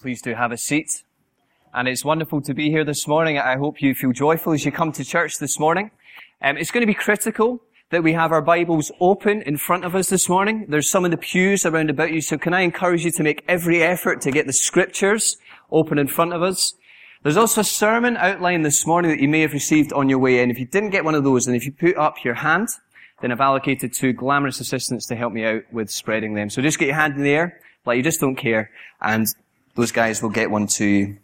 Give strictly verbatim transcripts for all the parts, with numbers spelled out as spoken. please do have a seat. And it's wonderful to be here this morning. I hope you feel joyful as you come to church this morning. Um, it's going to be critical that we have our Bibles open in front of us this morning. There's some in the pews around about you, so can I encourage you to make every effort to get the Scriptures open in front of us. There's also a sermon outline this morning that you may have received on your way in. If you didn't get one of those, and if you put up your hand, then I've allocated two glamorous assistants to help me out with spreading them. So just get your hand in the air, like you just don't care, and those guys will get one to you.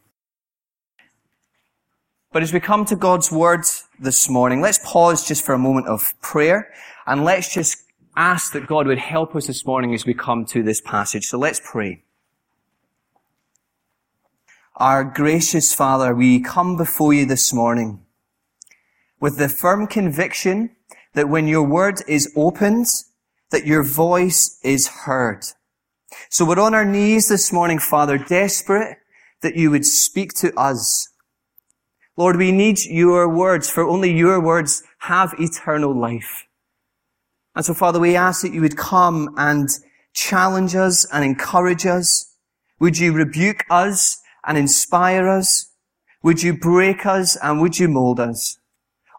But as we come to God's Word this morning, let's pause just for a moment of prayer, and let's just ask that God would help us this morning as we come to this passage. So let's pray. Our gracious Father, we come before you this morning with the firm conviction that when your Word is opened, that your voice is heard. So we're on our knees this morning, Father, desperate that you would speak to us. Lord, we need your words, for only your words have eternal life. And so, Father, we ask that you would come and challenge us and encourage us. Would you rebuke us and inspire us? Would you break us and would you mold us?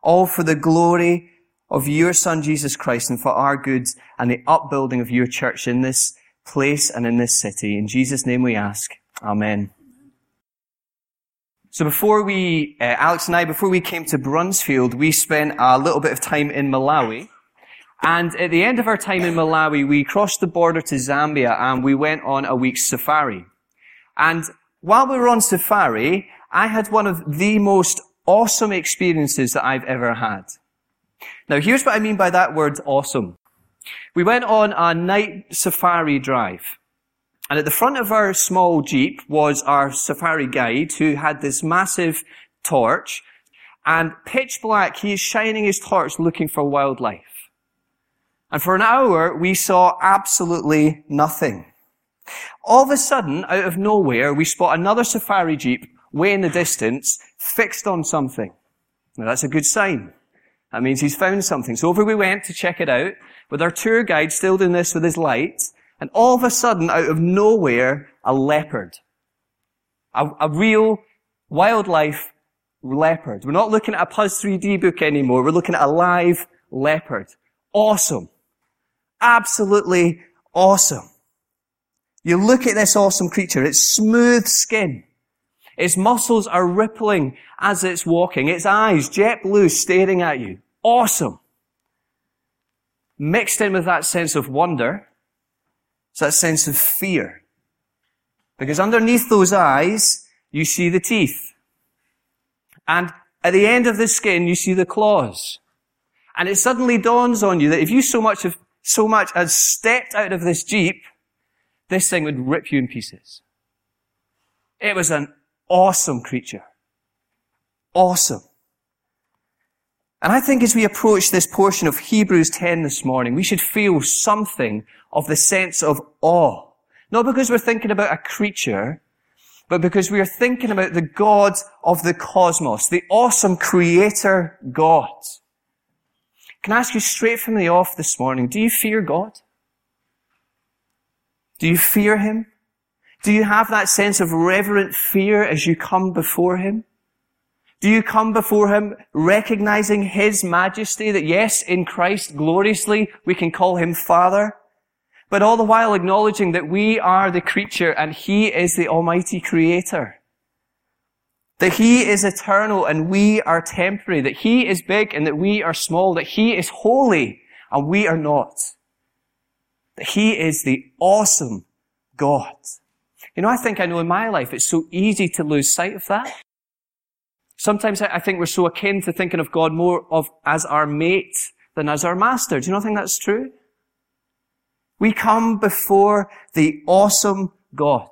All for the glory of your Son, Jesus Christ, and for our good and the upbuilding of your church in this place and in this city. In Jesus' name we ask. Amen. So before we, uh, Alex and I, before we came to Brunsfield, we spent a little bit of time in Malawi. And at the end of our time in Malawi, we crossed the border to Zambia and we went on a week's safari. And while we were on safari, I had one of the most awesome experiences that I've ever had. Now, here's what I mean by that word, awesome. We went on a night safari drive. And at the front of our small Jeep was our safari guide who had this massive torch, and pitch black, he is shining his torch looking for wildlife. And for an hour, we saw absolutely nothing. All of a sudden, out of nowhere, we spot another safari Jeep way in the distance, fixed on something. Now, that's a good sign. That means he's found something. So over we went to check it out, with our tour guide still doing this with his light. And all of a sudden, out of nowhere, a leopard. A, a real wildlife leopard. We're not looking at a Puzz three D book anymore. We're looking at a live leopard. Awesome. Absolutely awesome. You look at this awesome creature. It's smooth skin. Its muscles are rippling as it's walking. Its eyes, jet blue, staring at you. Awesome. Mixed in with that sense of wonder, it's that sense of fear. Because underneath those eyes, you see the teeth. And at the end of the skin, you see the claws. And it suddenly dawns on you that if you so much, of, so much as stepped out of this Jeep, this thing would rip you in pieces. It was an awesome creature. Awesome. And I think as we approach this portion of Hebrews ten this morning, we should feel something of the sense of awe. Not because we're thinking about a creature, but because we are thinking about the God of the cosmos, the awesome creator God. Can I ask you straight from the off this morning, do you fear God? Do you fear him? Do you have that sense of reverent fear as you come before him? Do you come before him recognizing his majesty, that yes, in Christ gloriously we can call him Father, but all the while acknowledging that we are the creature and he is the almighty creator, that he is eternal and we are temporary, that he is big and that we are small, that he is holy and we are not, that he is the awesome God. You know, I think I know in my life it's so easy to lose sight of that. Sometimes I think we're so akin to thinking of God more of as our mate than as our master. Do you not think that's true? We come before the awesome God.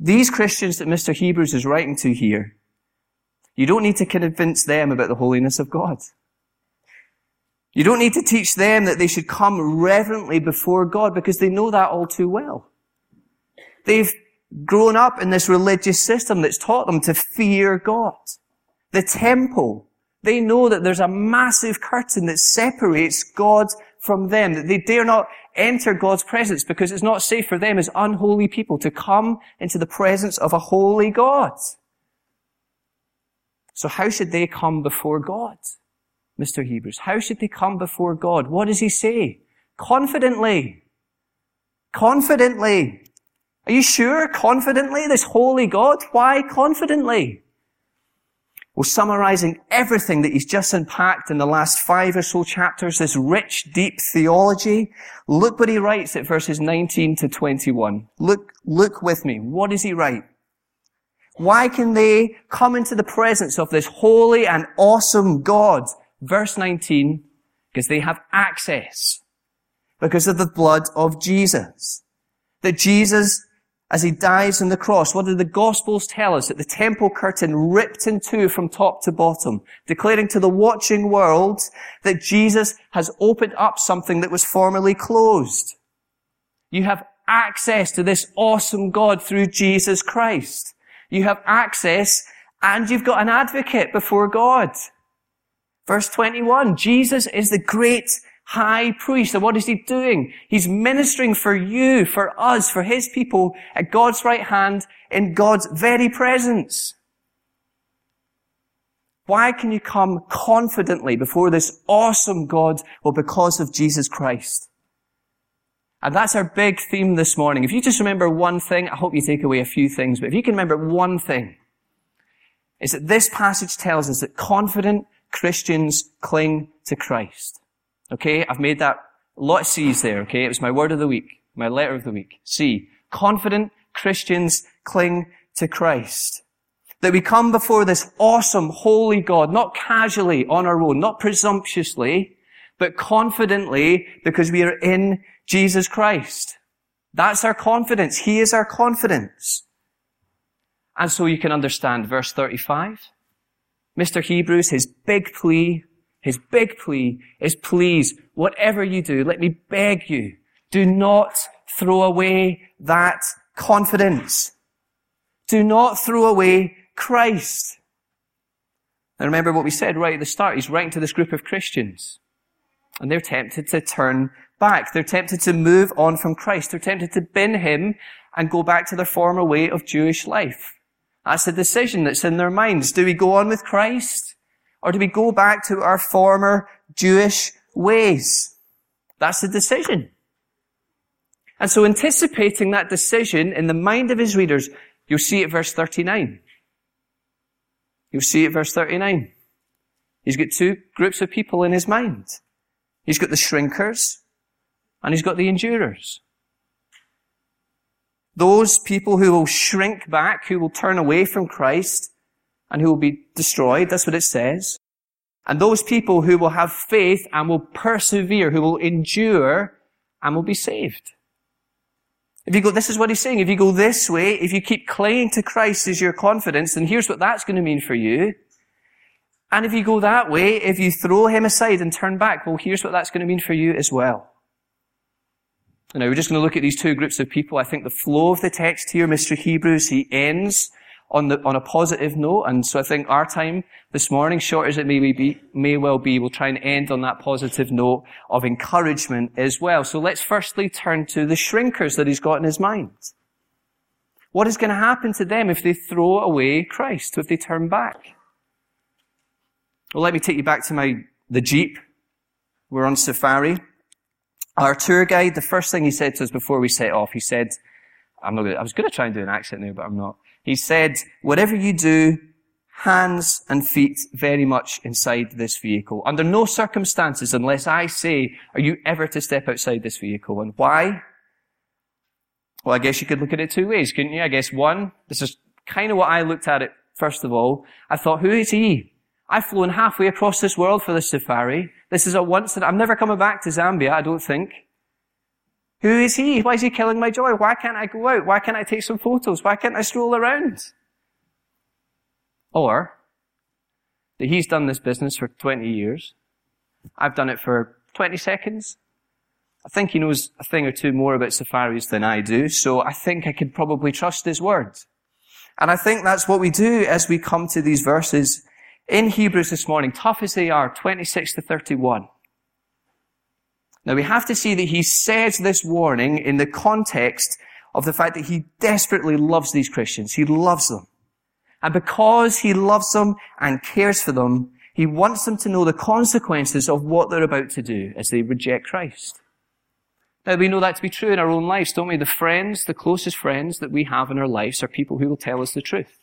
These Christians that Mister Hebrews is writing to here, you don't need to convince them about the holiness of God. You don't need to teach them that they should come reverently before God because they know that all too well. They've grown up in this religious system that's taught them to fear God. The temple, they know that there's a massive curtain that separates God from them, that they dare not enter God's presence because it's not safe for them as unholy people to come into the presence of a holy God. So how should they come before God, Mister Hebrews? How should they come before God? What does he say? Confidently. Confidently. Are you sure? Confidently, this holy God? Why confidently? Well, summarizing everything that he's just unpacked in the last five or so chapters, this rich, deep theology, look what he writes at verses nineteen to twenty-one. Look, look with me. What does he write? Why can they come into the presence of this holy and awesome God? Verse nineteen, because they have access because of the blood of Jesus. That Jesus, as he dies on the cross, what do the Gospels tell us? That the temple curtain ripped in two from top to bottom, declaring to the watching world that Jesus has opened up something that was formerly closed. You have access to this awesome God through Jesus Christ. You have access, and you've got an advocate before God. Verse twenty-one, Jesus is the great high priest. And what is he doing? He's ministering for you, for us, for his people at God's right hand in God's very presence. Why can you come confidently before this awesome God? Well, because of Jesus Christ. And that's our big theme this morning. If you just remember one thing, I hope you take away a few things, but if you can remember one thing, is that this passage tells us that confident Christians cling to Christ. Okay, I've made that a lot of C's there, okay? It was my word of the week, my letter of the week, C. Confident Christians cling to Christ. That we come before this awesome, holy God, not casually on our own, not presumptuously, but confidently because we are in Jesus Christ. That's our confidence. He is our confidence. And so you can understand verse thirty-five. Mister Hebrews, his big plea, His big plea is, please, whatever you do, let me beg you, do not throw away that confidence. Do not throw away Christ. Now remember what we said right at the start. He's writing to this group of Christians. And they're tempted to turn back. They're tempted to move on from Christ. They're tempted to bin him and go back to their former way of Jewish life. That's the decision that's in their minds. Do we go on with Christ? Or do we go back to our former Jewish ways? That's the decision. And so anticipating that decision in the mind of his readers, you'll see at verse thirty-nine. You'll see at verse thirty-nine. He's got two groups of people in his mind. He's got the shrinkers and he's got the endurers. Those people who will shrink back, who will turn away from Christ, and who will be destroyed, that's what it says. And those people who will have faith and will persevere, who will endure and will be saved. If you go, this is what he's saying, if you go this way, if you keep clinging to Christ as your confidence, then here's what that's going to mean for you. And if you go that way, if you throw him aside and turn back, well, here's what that's going to mean for you as well. Now, we're just going to look at these two groups of people. I think the flow of the text here, Mister Hebrews, he ends on the, on a positive note. And so I think our time this morning, short as it may be, may well be, we'll try and end on that positive note of encouragement as well. So let's firstly turn to the shrinkers that he's got in his mind. What is going to happen to them if they throw away Christ, if they turn back? Well, let me take you back to my, the Jeep. We're on safari. Our tour guide, the first thing he said to us before we set off, he said, I'm not gonna, I was going to try and do an accent now, but I'm not. He said, whatever you do, hands and feet very much inside this vehicle. Under no circumstances, unless I say, are you ever to step outside this vehicle? And why? Well, I guess you could look at it two ways, couldn't you? I guess one, this is kind of what I looked at it first of all. I thought, who is he? I've flown halfway across this world for this safari. This is a once that I'm never coming back to Zambia, I don't think. Who is he? Why is he killing my joy? Why can't I go out? Why can't I take some photos? Why can't I stroll around? Or that he's done this business for twenty years. I've done it for twenty seconds. I think he knows a thing or two more about safaris than I do, so I think I could probably trust his word. And I think that's what we do as we come to these verses in Hebrews this morning, tough as they are, twenty-six to thirty-one. Now, we have to see that he says this warning in the context of the fact that he desperately loves these Christians. He loves them. And because he loves them and cares for them, he wants them to know the consequences of what they're about to do as they reject Christ. Now, we know that to be true in our own lives, don't we? The friends, the closest friends that we have in our lives are people who will tell us the truth.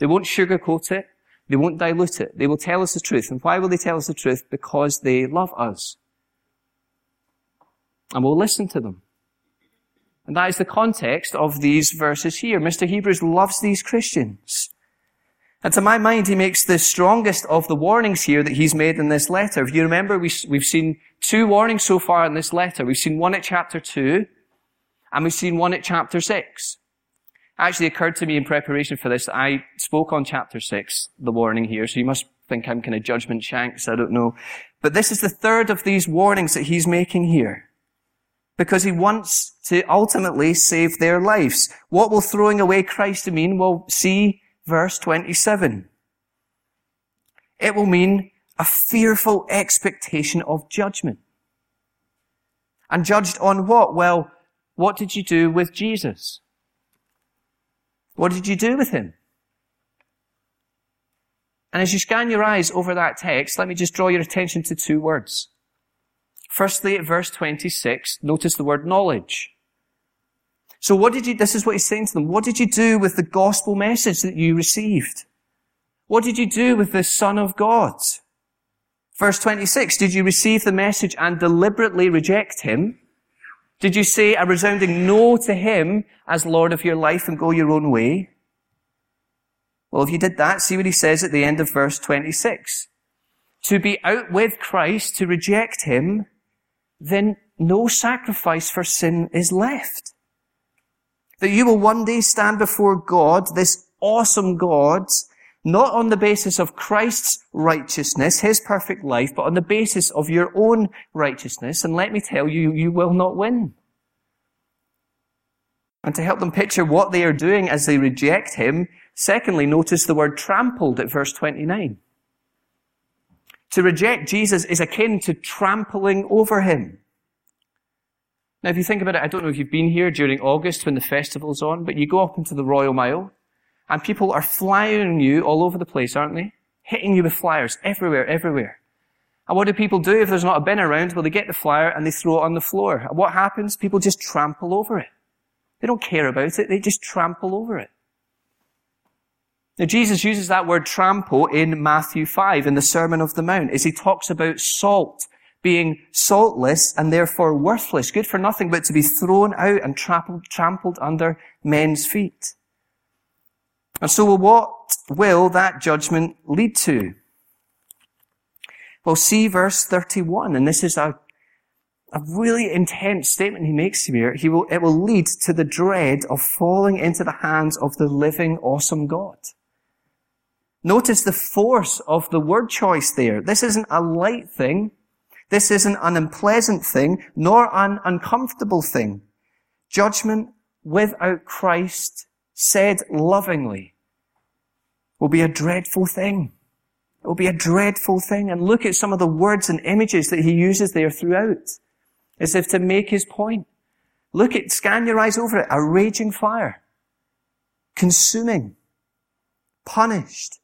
They won't sugarcoat it. They won't dilute it. They will tell us the truth. And why will they tell us the truth? Because they love us. And we'll listen to them. And that is the context of these verses here. Mister Hebrews loves these Christians. And to my mind, he makes the strongest of the warnings here that he's made in this letter. If you remember, we, we've seen two warnings so far in this letter. We've seen one at chapter two, and we've seen one at chapter six. Actually, it occurred to me in preparation for this, I spoke on chapter six, the warning here, so you must think I'm kind of judgment Shanks, I don't know. But this is the third of these warnings that he's making here, because he wants to ultimately save their lives. What will throwing away Christ mean? Well, see verse twenty-seven. It will mean a fearful expectation of judgment. And judged on what? Well, what did you do with Jesus? What did you do with him? And as you scan your eyes over that text, let me just draw your attention to two words. Firstly, at verse twenty-six, notice the word knowledge. So what did you, this is what he's saying to them, what did you do with the gospel message that you received? What did you do with the Son of God? Verse twenty-six, did you receive the message and deliberately reject him? Did you say a resounding no to him as Lord of your life and go your own way? Well, if you did that, see what he says at the end of verse twenty-six. To be out with Christ, to reject him, then no sacrifice for sin is left. That you will one day stand before God, this awesome God, not on the basis of Christ's righteousness, his perfect life, but on the basis of your own righteousness. And let me tell you, you will not win. And to help them picture what they are doing as they reject him, secondly, notice the word trampled at verse twenty-nine. To reject Jesus is akin to trampling over him. Now, if you think about it, I don't know if you've been here during August when the festival's on, but you go up into the Royal Mile, and people are flying you all over the place, aren't they? Hitting you with flyers everywhere, everywhere. And what do people do if there's not a bin around? Well, they get the flyer and they throw it on the floor. And what happens? People just trample over it. They don't care about it. They just trample over it. Now, Jesus uses that word trample in Matthew five in the Sermon of the Mount as he talks about salt being saltless and therefore worthless, good for nothing but to be thrown out and trampled, trampled under men's feet. And so what will that judgment lead to? Well, see verse thirty-one, and this is a, a really intense statement he makes here. He will, it will lead to the dread of falling into the hands of the living, awesome God. Notice the force of the word choice there. This isn't a light thing. This isn't an unpleasant thing, nor an uncomfortable thing. Judgment without Christ, said lovingly, will be a dreadful thing. It will be a dreadful thing. And look at some of the words and images that he uses there throughout, as if to make his point. Look at, scan your eyes over it, a raging fire, consuming, punished,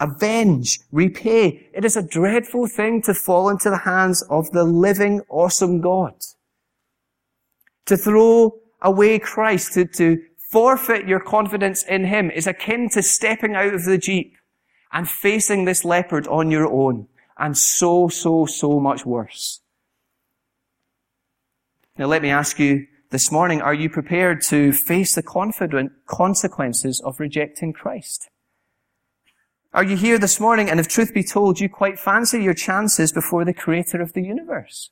avenge, repay. It is a dreadful thing to fall into the hands of the living, awesome God. To throw away Christ, to, to forfeit your confidence in him is akin to stepping out of the jeep and facing this leopard on your own, and so, so, so much worse. Now let me ask you this morning, are you prepared to face the confident consequences of rejecting Christ? Are you here this morning, and if truth be told, you quite fancy your chances before the creator of the universe?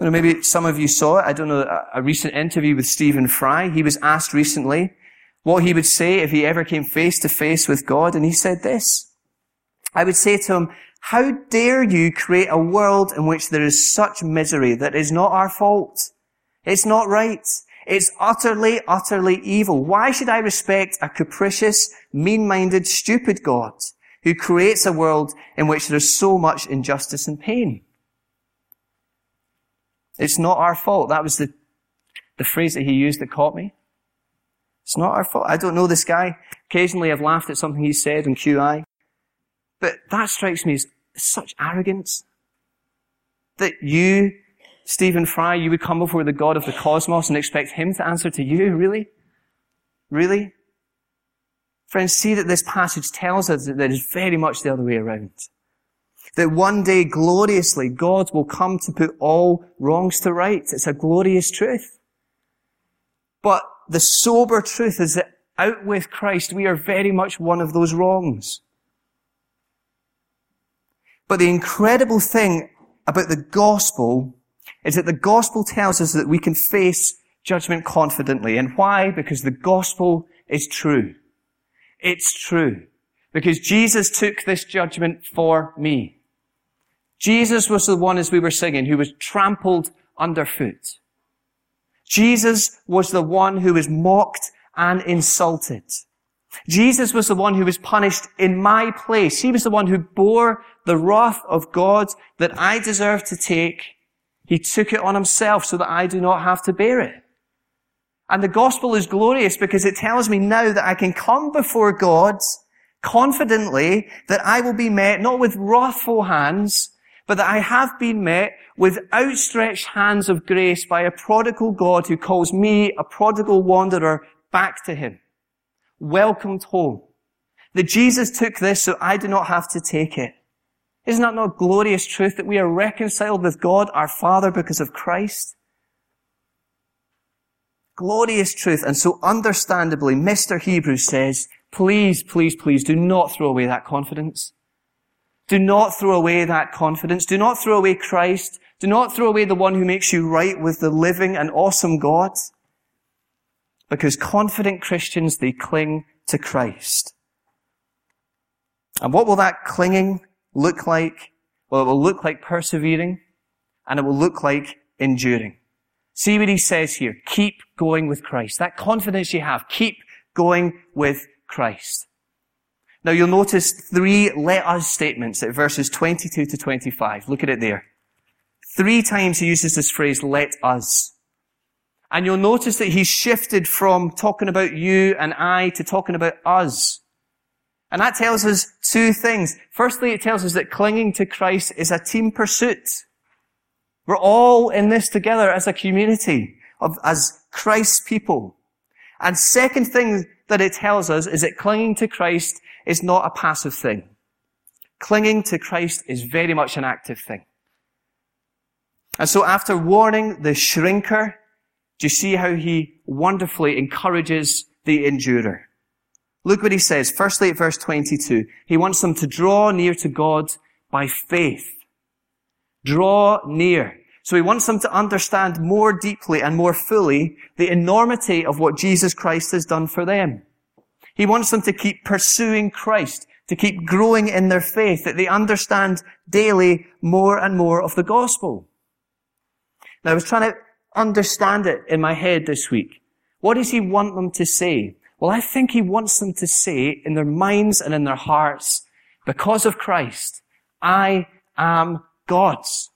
You know, maybe some of you saw it, I don't know, a, a recent interview with Stephen Fry. He was asked recently what he would say if he ever came face to face with God, and he said this. I would say to him, how dare you create a world in which there is such misery that is not our fault? It's not right. It's utterly, utterly evil. Why should I respect a capricious, mean-minded, stupid God who creates a world in which there's so much injustice and pain? It's not our fault. That was the, the phrase that he used that caught me. It's not our fault. I don't know this guy. Occasionally I've laughed at something he said in Q I. But that strikes me as such arrogance. That you, Stephen Fry, you would come before the God of the cosmos and expect him to answer to you? Really? Really? Friends, see that this passage tells us that it is very much the other way around. That one day, gloriously, God will come to put all wrongs to rights. It's a glorious truth. But the sober truth is that out with Christ, we are very much one of those wrongs. But the incredible thing about the gospel is that the gospel tells us that we can face judgment confidently. And why? Because the gospel is true. It's true. Because Jesus took this judgment for me. Jesus was the one, as we were singing, who was trampled underfoot. Jesus was the one who was mocked and insulted. Jesus was the one who was punished in my place. He was the one who bore the wrath of God that I deserved to take. He took it on himself so that I do not have to bear it. And the gospel is glorious because it tells me now that I can come before God confidently, that I will be met not with wrathful hands, but that I have been met with outstretched hands of grace by a prodigal God who calls me, a prodigal wanderer, back to him. Welcomed home. That Jesus took this so I do not have to take it. Isn't that not glorious truth that we are reconciled with God, our Father, because of Christ? Glorious truth. And so understandably, Mister Hebrews says, please, please, please do not throw away that confidence. Do not throw away that confidence. Do not throw away Christ. Do not throw away the one who makes you right with the living and awesome God. Because confident Christians, they cling to Christ. And what will that clinging look like? Well, it will look like persevering, and it will look like enduring. See what he says here. Keep going with Christ. That confidence you have, keep going with Christ. Now you'll notice three let us statements at verses twenty-two to twenty-five. Look at it there. Three times he uses this phrase, let us. And you'll notice that he's shifted from talking about you and I to talking about us. And that tells us two things. Firstly, it tells us that clinging to Christ is a team pursuit. We're all in this together as a community, of, as Christ's people. And second thing that it tells us is that clinging to Christ is not a passive thing. Clinging to Christ is very much an active thing. And so after warning the shrinker, do you see how he wonderfully encourages the endurer? Look what he says, firstly at verse twenty-two. He wants them to draw near to God by faith. Draw near. So he wants them to understand more deeply and more fully the enormity of what Jesus Christ has done for them. He wants them to keep pursuing Christ, to keep growing in their faith, that they understand daily more and more of the gospel. Now I was trying to understand it in my head this week. What does he want them to say? Well, I think he wants them to say in their minds and in their hearts, because of Christ, I am God's.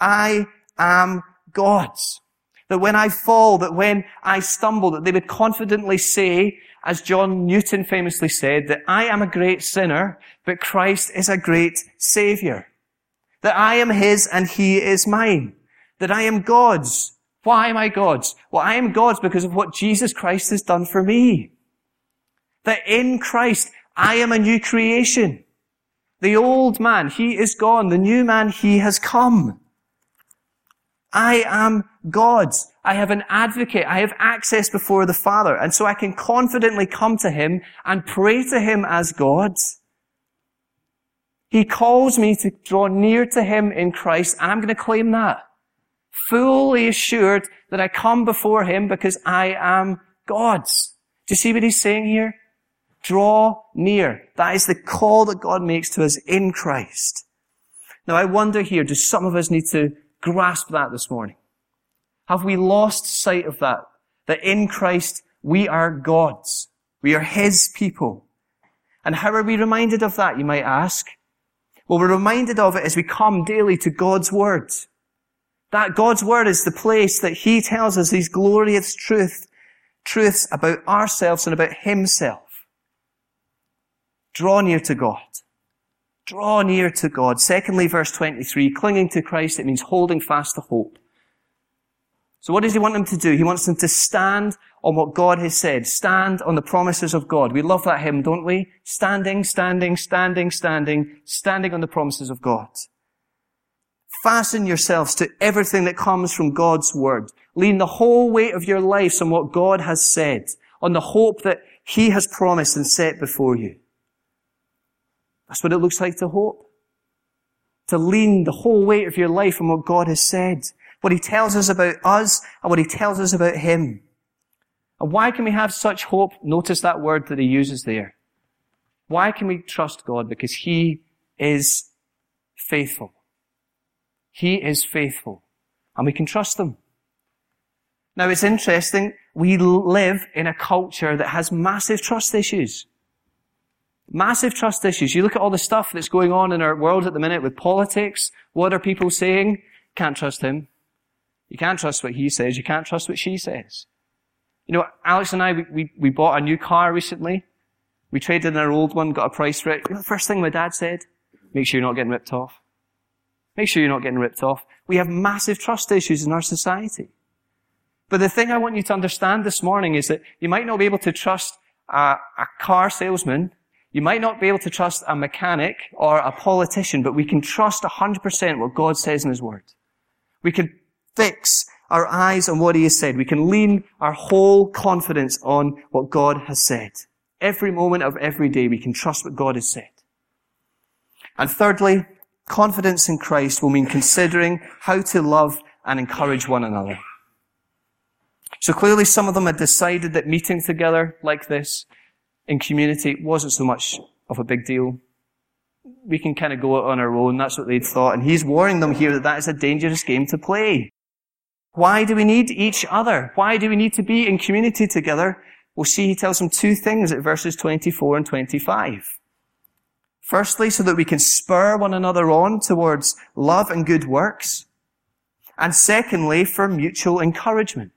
I am God's. That when I fall, that when I stumble, that they would confidently say, as John Newton famously said, that I am a great sinner, but Christ is a great Savior. That I am his and he is mine. That I am God's. Why am I God's? Well, I am God's because of what Jesus Christ has done for me. That in Christ, I am a new creation. The old man, he is gone. The new man, he has come. I am God's. I have an advocate. I have access before the Father. And so I can confidently come to him and pray to him as God's. He calls me to draw near to him in Christ, and I'm going to claim that. Fully assured that I come before him because I am God's. Do you see what he's saying here? Draw near. That is the call that God makes to us in Christ. Now I wonder here, do some of us need to grasp that this morning? Have we lost sight of that? That in Christ we are God's. We are his people. And how are we reminded of that, you might ask? Well, we're reminded of it as we come daily to God's word. That God's Word is the place that He tells us these glorious truth, truths about ourselves and about Himself. Draw near to God. Draw near to God. Secondly, verse twenty-three, clinging to Christ, it means holding fast to hope. So what does He want them to do? He wants them to stand on what God has said. Stand on the promises of God. We love that hymn, don't we? Standing, standing, standing, standing, standing on the promises of God. Fasten yourselves to everything that comes from God's Word. Lean the whole weight of your lives on what God has said, on the hope that He has promised and set before you. That's what it looks like to hope. To lean the whole weight of your life on what God has said, what He tells us about us and what He tells us about Him. And why can we have such hope? Notice that word that He uses there. Why can we trust God? Because He is faithful. He is faithful. And we can trust Him. Now it's interesting, we live in a culture that has massive trust issues. Massive trust issues. You look at all the stuff that's going on in our world at the minute with politics. What are people saying? Can't trust him. You can't trust what he says. You can't trust what she says. You know, Alex and I, we, we, we bought a new car recently. We traded in our old one, got a price for it. You know, the first thing my dad said, make sure you're not getting ripped off. Make sure you're not getting ripped off. We have massive trust issues in our society. But the thing I want you to understand this morning is that you might not be able to trust a, a car salesman. You might not be able to trust a mechanic or a politician, but we can trust one hundred percent what God says in His Word. We can fix our eyes on what He has said. We can lean our whole confidence on what God has said. Every moment of every day, we can trust what God has said. And thirdly, confidence in Christ will mean considering how to love and encourage one another. So clearly some of them had decided that meeting together like this in community wasn't so much of a big deal. We can kind of go out on our own. That's what they'd thought. And he's warning them here that that is a dangerous game to play. Why do we need each other? Why do we need to be in community together? Well, see, he tells them two things at verses twenty-four and twenty-five. Firstly, so that we can spur one another on towards love and good works. And secondly, for mutual encouragement.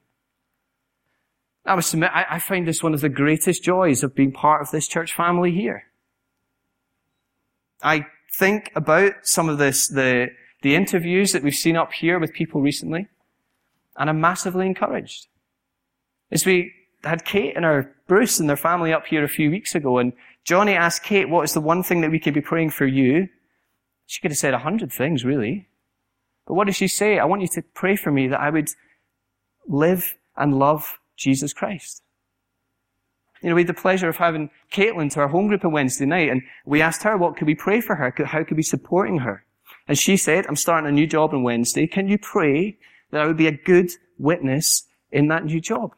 I must admit, I, I find this one of the greatest joys of being part of this church family here. I think about some of this, the, the interviews that we've seen up here with people recently, and I'm massively encouraged. As we had Kate and our Bruce and their family up here a few weeks ago, and Johnny asked Kate, what is the one thing that we could be praying for you? She could have said a hundred things, really. But what did she say? I want you to pray for me that I would live and love Jesus Christ. You know, we had the pleasure of having Caitlin to our home group on Wednesday night, and we asked her, what could we pray for her? How could we be supporting her? And she said, I'm starting a new job on Wednesday. Can you pray that I would be a good witness in that new job?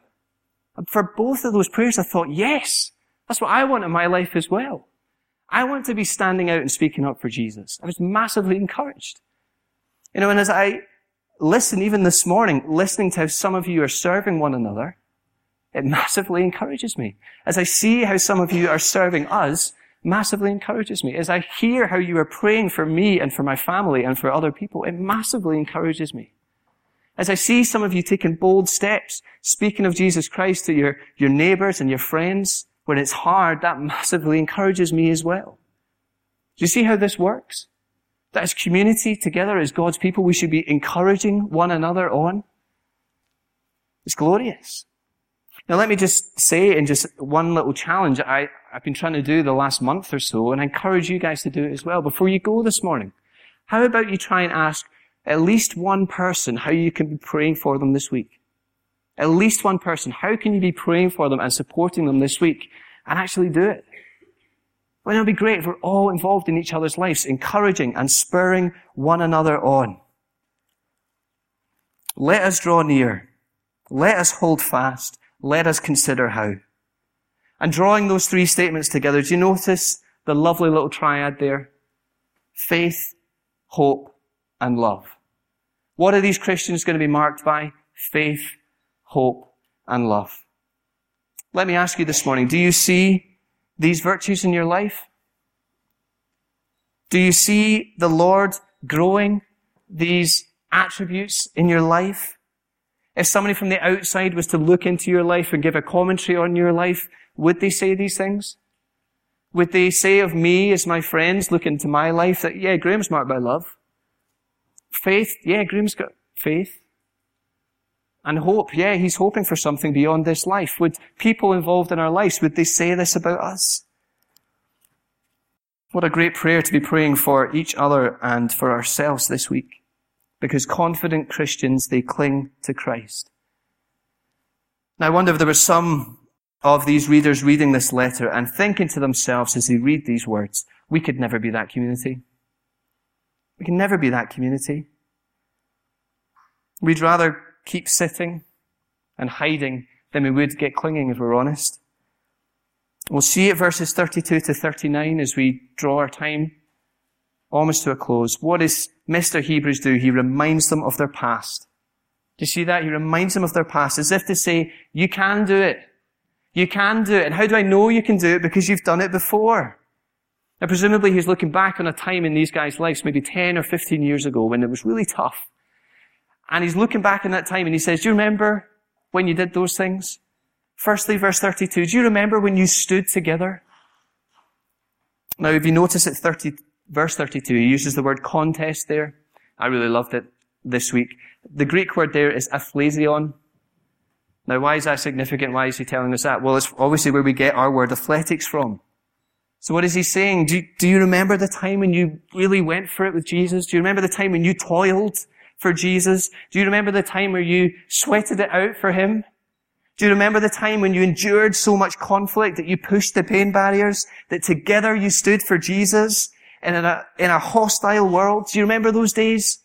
And for both of those prayers, I thought, yes, that's what I want in my life as well. I want to be standing out and speaking up for Jesus. I was massively encouraged. You know, and as I listen, even this morning, listening to how some of you are serving one another, it massively encourages me. As I see how some of you are serving us, massively encourages me. As I hear how you are praying for me and for my family and for other people, it massively encourages me. As I see some of you taking bold steps, speaking of Jesus Christ to your, your neighbors and your friends, when it's hard, that massively encourages me as well. Do you see how this works? That as community together, as God's people, we should be encouraging one another on. It's glorious. Now let me just say in just one little challenge I, I've been trying to do the last month or so, and I encourage you guys to do it as well. Before you go this morning, how about you try and ask at least one person how you can be praying for them this week? At least one person. How can you be praying for them and supporting them this week? And actually do it. Well, it'll be great if we're all involved in each other's lives, encouraging and spurring one another on. Let us draw near. Let us hold fast. Let us consider how. And drawing those three statements together, do you notice the lovely little triad there? Faith, hope, and love. What are these Christians going to be marked by? Faith, hope, and love. Let me ask you this morning, do you see these virtues in your life? Do you see the Lord growing these attributes in your life, if somebody from the outside was to look into your life and give a commentary on your life, would they say these things? Would they say of me, as my friends look into my life, that, yeah, Graeme's marked by love? Faith, yeah, Graeme's got faith. And hope, yeah, he's hoping for something beyond this life. Would people involved in our lives, would they say this about us? What a great prayer to be praying for each other and for ourselves this week. Because confident Christians, they cling to Christ. Now, I wonder if there were some of these readers reading this letter and thinking to themselves as they read these words, we could never be that community. We can never be that community. We'd rather keep sitting and hiding than we would get clinging, if we're honest. We'll see at verses thirty-two to thirty-nine as we draw our time almost to a close. What does Mister Hebrews do? He reminds them of their past. Do you see that? He reminds them of their past, as if to say, you can do it. You can do it. And how do I know you can do it? Because you've done it before. Now, presumably he's looking back on a time in these guys' lives, maybe ten or fifteen years ago, when it was really tough. And he's looking back in that time and he says, do you remember when you did those things? Firstly, verse thirty-two, do you remember when you stood together? Now, if you notice at thirty, verse thirty-two, he uses the word contest there. I really loved it this week. The Greek word there is athlesion. Now, why is that significant? Why is he telling us that? Well, it's obviously where we get our word athletics from. So what is he saying? Do, do you remember the time when you really went for it with Jesus? Do you remember the time when you toiled for Jesus? Do you remember the time where you sweated it out for him? Do you remember the time when you endured so much conflict that you pushed the pain barriers, that together you stood for Jesus in a, in a hostile world? Do you remember those days?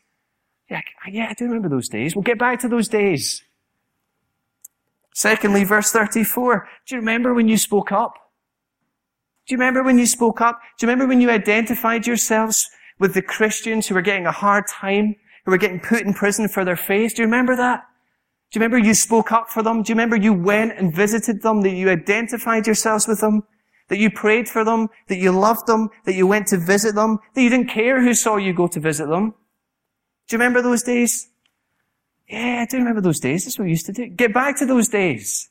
Yeah, yeah, I do remember those days. We'll get back to those days. Secondly, verse thirty-four, do you remember when you spoke up? Do you remember when you spoke up? Do you remember when you identified yourselves with the Christians who were getting a hard time, who were getting put in prison for their faith? Do you remember that? Do you remember you spoke up for them? Do you remember you went and visited them, that you identified yourselves with them, that you prayed for them, that you loved them, that you went to visit them, that you didn't care who saw you go to visit them? Do you remember those days? Yeah, I do remember those days. That's what we used to do. Get back to those days.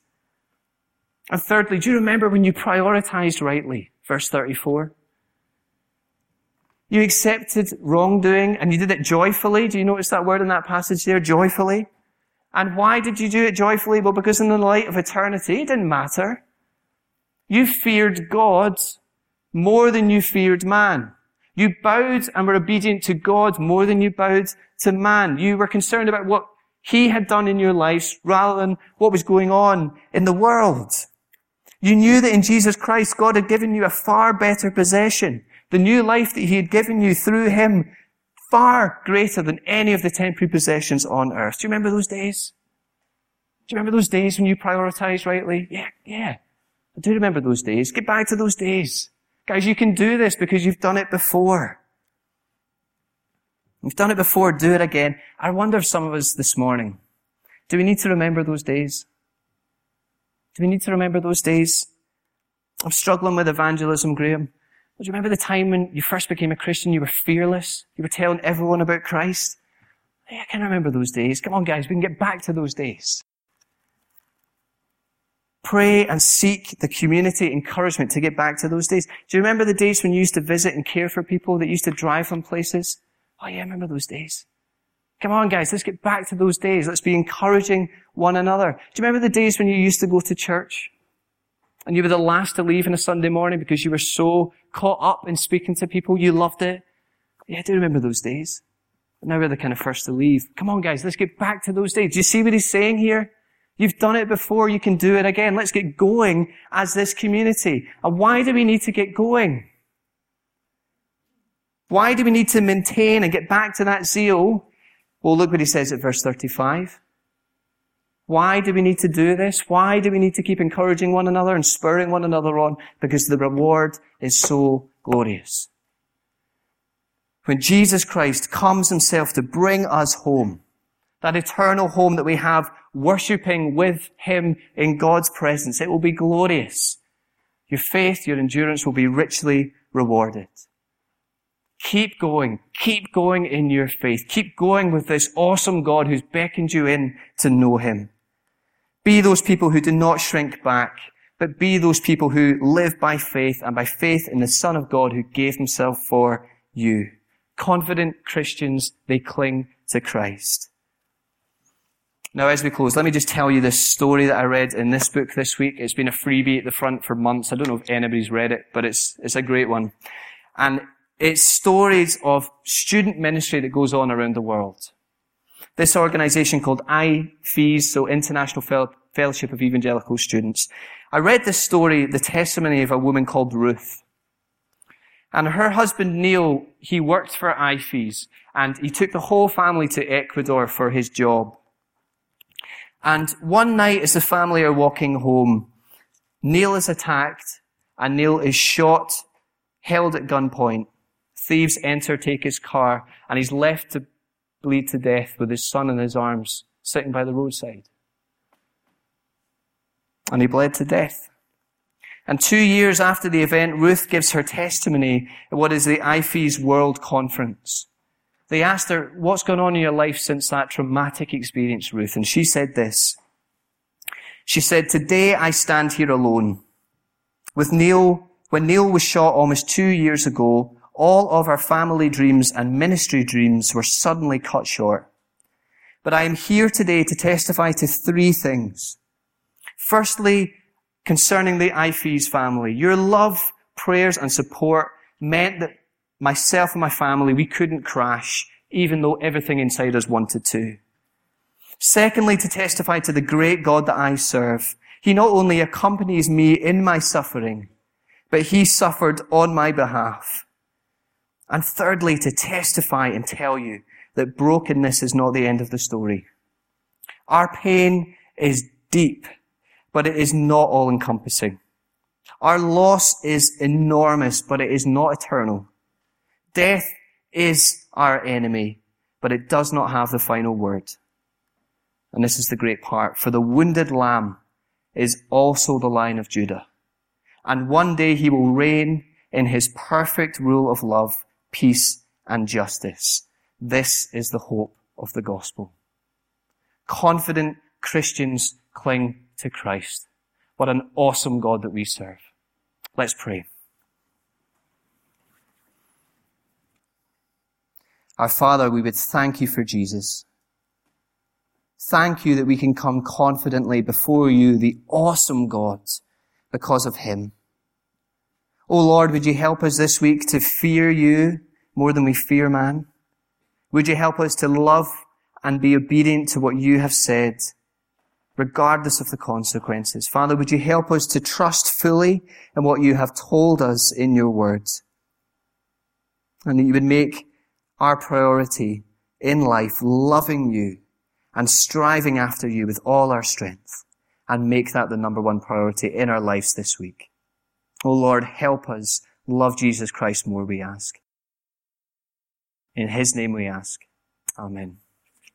And thirdly, do you remember when you prioritized rightly? Verse thirty-four. You accepted wrongdoing and you did it joyfully. Do you notice that word in that passage there? Joyfully. And why did you do it joyfully? Well, because in the light of eternity, it didn't matter. You feared God more than you feared man. You bowed and were obedient to God more than you bowed to man. You were concerned about what he had done in your lives rather than what was going on in the world. You knew that in Jesus Christ, God had given you a far better possession, the new life that he had given you through him, far greater than any of the temporary possessions on earth. Do you remember those days? Do you remember those days when you prioritized rightly? Yeah, yeah. I do remember those days. Get back to those days. Guys, you can do this because you've done it before. You've done it before, do it again. I wonder if some of us this morning, do we need to remember those days? Do we need to remember those days? I'm struggling with evangelism, Graeme. Do you remember the time when you first became a Christian, you were fearless? You were telling everyone about Christ? Hey, I can remember those days. Come on, guys, we can get back to those days. Pray and seek the community encouragement to get back to those days. Do you remember the days when you used to visit and care for people, that used to drive from places? Oh, yeah, I remember those days. Come on, guys, let's get back to those days. Let's be encouraging one another. Do you remember the days when you used to go to church? And you were the last to leave on a Sunday morning because you were so caught up in speaking to people. You loved it. Yeah, I do remember those days. But now we're the kind of first to leave. Come on, guys, let's get back to those days. Do you see what he's saying here? You've done it before. You can do it again. Let's get going as this community. And why do we need to get going? Why do we need to maintain and get back to that zeal? Well, look what he says at verse thirty-five. Why do we need to do this? Why do we need to keep encouraging one another and spurring one another on? Because the reward is so glorious. When Jesus Christ comes himself to bring us home, that eternal home that we have, worshipping with him in God's presence, it will be glorious. Your faith, your endurance will be richly rewarded. Keep going. Keep going in your faith. Keep going with this awesome God who's beckoned you in to know him. Be those people who do not shrink back, but be those people who live by faith and by faith in the Son of God who gave himself for you. Confident Christians, they cling to Christ. Now, as we close, let me just tell you this story that I read in this book this week. It's been a freebie at the front for months. I don't know if anybody's read it, but it's it's a great one. And it's stories of student ministry that goes on around the world. This organization called I F E S, so International Fellowship of Evangelical Students. I read this story, the testimony of a woman called Ruth. And her husband, Neil, he worked for I F E S, and he took the whole family to Ecuador for his job. And one night, as the family are walking home, Neil is attacked, and Neil is shot, held at gunpoint. Thieves enter, take his car, and he's left to bleed to death with his son in his arms, sitting by the roadside. And he bled to death. And two years after the event, Ruth gives her testimony at what is the I F E S World Conference. They asked her, what's gone on in your life since that traumatic experience, Ruth? And she said this. She said, today I stand here alone. With Neil, when Neil was shot almost two years ago, all of our family dreams and ministry dreams were suddenly cut short. But I am here today to testify to three things. Firstly, concerning the I F E S family, your love, prayers, and support meant that myself and my family, we couldn't crash, even though everything inside us wanted to. Secondly, to testify to the great God that I serve. He not only accompanies me in my suffering, but he suffered on my behalf. And thirdly, to testify and tell you that brokenness is not the end of the story. Our pain is deep, but it is not all-encompassing. Our loss is enormous, but it is not eternal. Death is our enemy, but it does not have the final word. And this is the great part. For the wounded lamb is also the Lion of Judah. And one day he will reign in his perfect rule of love, peace, and justice. This is the hope of the gospel. Confident Christians cling to Christ. What an awesome God that we serve. Let's pray. Our Father, we would thank you for Jesus. Thank you that we can come confidently before you, the awesome God, because of him. O Lord, would you help us this week to fear you more than we fear man? Would you help us to love and be obedient to what you have said, regardless of the consequences? Father, would you help us to trust fully in what you have told us in your word? And that you would make our priority in life loving you and striving after you with all our strength, and make that the number one priority in our lives this week. Oh Lord, help us love Jesus Christ more, we ask. In his name we ask. Amen.